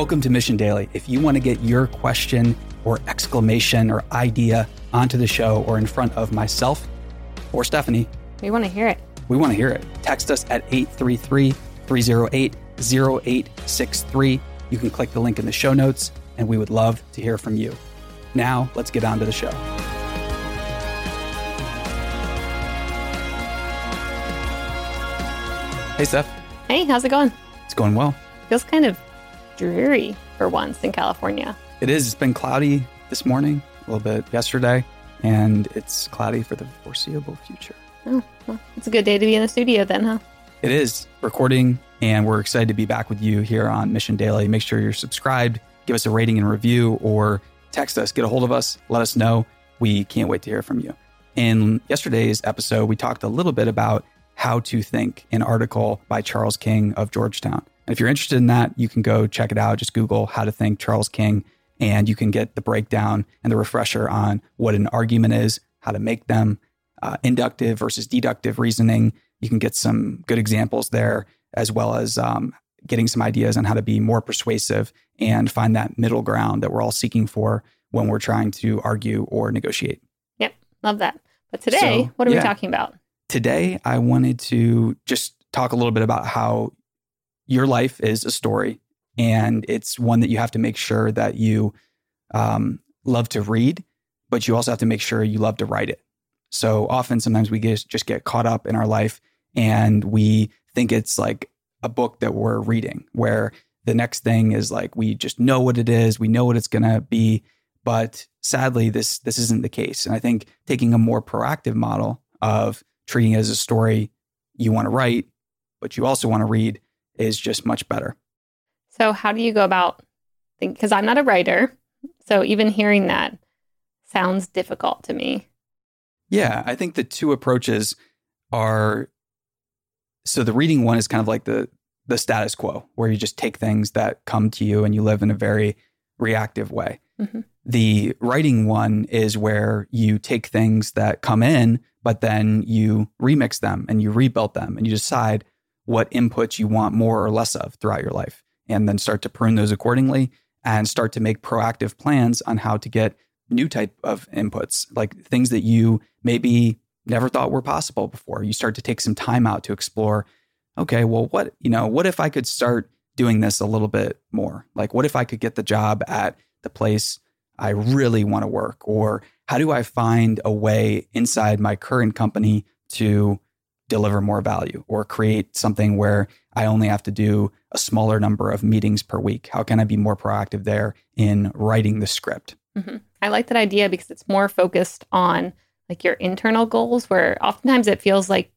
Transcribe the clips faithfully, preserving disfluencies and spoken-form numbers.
Welcome to Mission Daily. If you want to get your question or exclamation or idea onto the show or in front of myself or Stephanie, we want to hear it. We want to hear it. Text us at eight three three, three zero eight, zero eight six three. You can click the link in the show notes, and we would love to hear from you. Now, let's get on to the show. Hey, Steph. Hey, how's it going? It's going well. Feels kind of dreary for once in California. It is. It's been cloudy this morning, a little bit yesterday, and it's cloudy for the foreseeable future. Oh, well, it's a good day to be in the studio then, huh? It is. Recording, and we're excited to be back with you here on Mission Daily. Make sure you're subscribed, give us a rating and review, or text us, get a hold of us, let us know. We can't wait to hear from you. In yesterday's episode, we talked a little bit about How to Think, an article by Charles King of Georgetown. And if you're interested in that, you can go check it out. Just Google How to Think Charles King, and you can get the breakdown and the refresher on what an argument is, how to make them, uh, inductive versus deductive reasoning. You can get some good examples there, as well as um, getting some ideas on how to be more persuasive and find that middle ground that we're all seeking for when we're trying to argue or negotiate. Yep. Love that. But today, so, what are yeah. we talking about? Today, I wanted to just talk a little bit about how your life is a story, and it's one that you have to make sure that you um, love to read, but you also have to make sure you love to write it. So often, sometimes we get, just get caught up in our life, and we think it's like a book that we're reading, where the next thing is like, we just know what it is, we know what it's going to be, but sadly, this this isn't the case. And I think taking a more proactive model of treating it as a story you want to write, but you also want to read, is just much better. So how do you go about thinking? Because I'm not a writer, so even hearing that sounds difficult to me. Yeah, I think the two approaches are, so the reading one is kind of like the the status quo, where you just take things that come to you and you live in a very reactive way. Mm-hmm. The writing one is where you take things that come in, but then you remix them and you rebuild them and you decide what inputs you want more or less of throughout your life, and then start to prune those accordingly and start to make proactive plans on how to get new type of inputs, like things that you maybe never thought were possible before. You start to take some time out to explore, okay, well, what, you know, what if I could start doing this a little bit more? Like, what if I could get the job at the place I really want to work? Or how do I find a way inside my current company to deliver more value or create something where I only have to do a smaller number of meetings per week? How can I be more proactive there in writing the script? Mm-hmm. I like that idea because it's more focused on like your internal goals, where oftentimes it feels like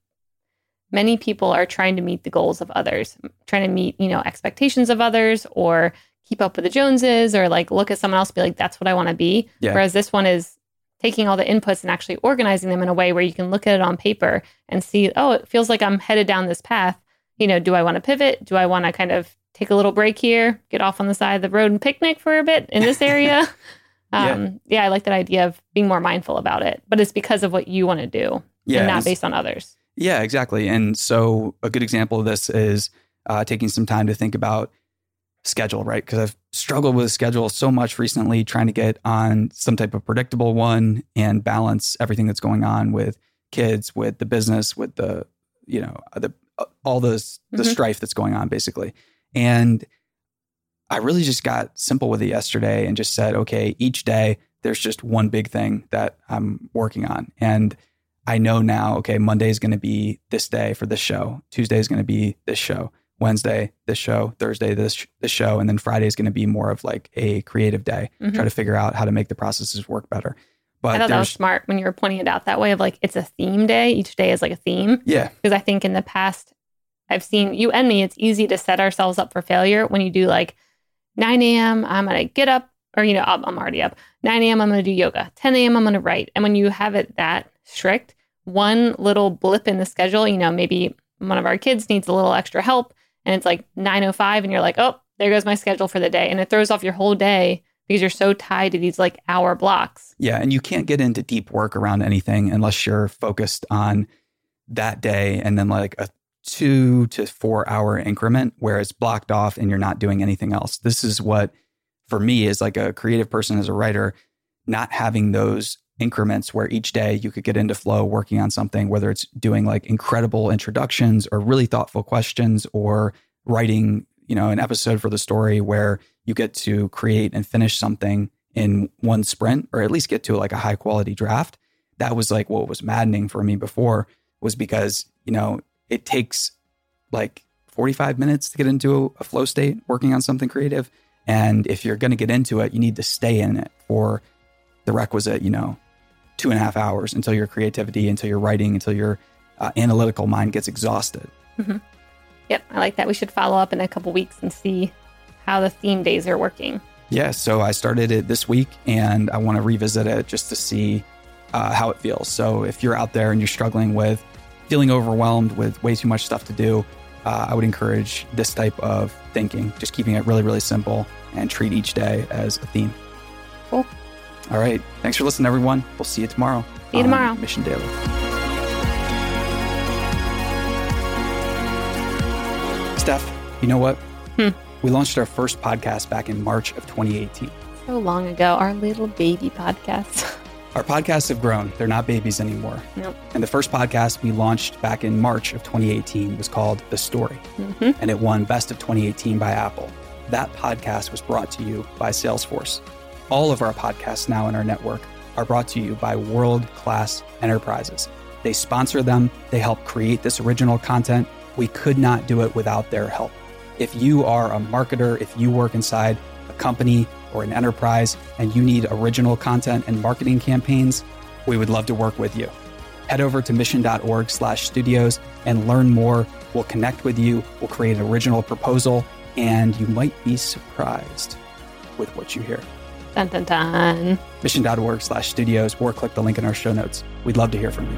many people are trying to meet the goals of others, trying to meet, you know, expectations of others, or keep up with the Joneses, or like look at someone else and be like, that's what I want to be. Yeah. Whereas this one is taking all the inputs and actually organizing them in a way where you can look at it on paper and see, oh, it feels like I'm headed down this path. You know, do I want to pivot? Do I want to kind of take a little break here, get off on the side of the road and picnic for a bit in this area? um, yeah. yeah, I like that idea of being more mindful about it, but it's because of what you want to do yeah, and not based on others. Yeah, exactly. And so a good example of this is uh, taking some time to think about schedule, right? Because I've struggled with schedule so much recently, trying to get on some type of predictable one and balance everything that's going on with kids, with the business, with the, you know, the all those mm-hmm. the strife that's going on basically. And I really just got simple with it yesterday and just said, okay, each day there's just one big thing that I'm working on. And I know now, okay, Monday is going to be this day for this show. Tuesday is going to be this show. Wednesday, this show, Thursday, this, this show, and then Friday is going to be more of like a creative day, mm-hmm. try to figure out how to make the processes work better. But I thought that was smart when you were pointing it out that way of like, it's a theme day. Each day is like a theme. Yeah. Because I think in the past, I've seen you and me, it's easy to set ourselves up for failure when you do like nine a.m., I'm going to get up, or, you know, I'm already up. nine a.m., I'm going to do yoga. ten a.m., I'm going to write. And when you have it that strict, one little blip in the schedule, you know, maybe one of our kids needs a little extra help, and it's like nine oh five and you're like, oh, there goes my schedule for the day. And it throws off your whole day because you're so tied to these like hour blocks. Yeah. And you can't get into deep work around anything unless you're focused on that day and then like a two to four hour increment where it's blocked off and you're not doing anything else. This is what, for me, is like a creative person, as a writer, not having those increments where each day you could get into flow working on something, whether it's doing like incredible introductions or really thoughtful questions or writing, you know, an episode for the story where you get to create and finish something in one sprint, or at least get to like a high quality draft. That was like what was maddening for me before, was because, you know, it takes like forty-five minutes to get into a flow state working on something creative. And if you're going to get into it, you need to stay in it for the requisite, you know, two and a half hours until your creativity, until your writing, until your uh, analytical mind gets exhausted. Mm-hmm. Yep. I like that. We should follow up in a couple weeks and see how the theme days are working. Yeah. So I started it this week and I want to revisit it just to see uh, how it feels. So if you're out there and you're struggling with feeling overwhelmed with way too much stuff to do, Uh, I would encourage this type of thinking, just keeping it really, really simple and treat each day as a theme. Cool. All right. Thanks for listening, everyone. We'll see you tomorrow. See you tomorrow. Mission Daily. Steph, you know what? Hmm. We launched our first podcast back in March of twenty eighteen. So long ago, our little baby podcast. Our podcasts have grown. They're not babies anymore. Nope. And the first podcast we launched back in March of twenty eighteen was called The Story. Mm-hmm. And it won Best of twenty eighteen by Apple. That podcast was brought to you by Salesforce. All of our podcasts now in our network are brought to you by world-class enterprises. They sponsor them. They help create this original content. We could not do it without their help. If you are a marketer, if you work inside a company or an enterprise, and you need original content and marketing campaigns, we would love to work with you. Head over to mission.org slash studios and learn more. We'll connect with you. We'll create an original proposal, and you might be surprised with what you hear. Dun, dun, dun. Mission.org slash studios, or click the link in our show notes. We'd love to hear from you.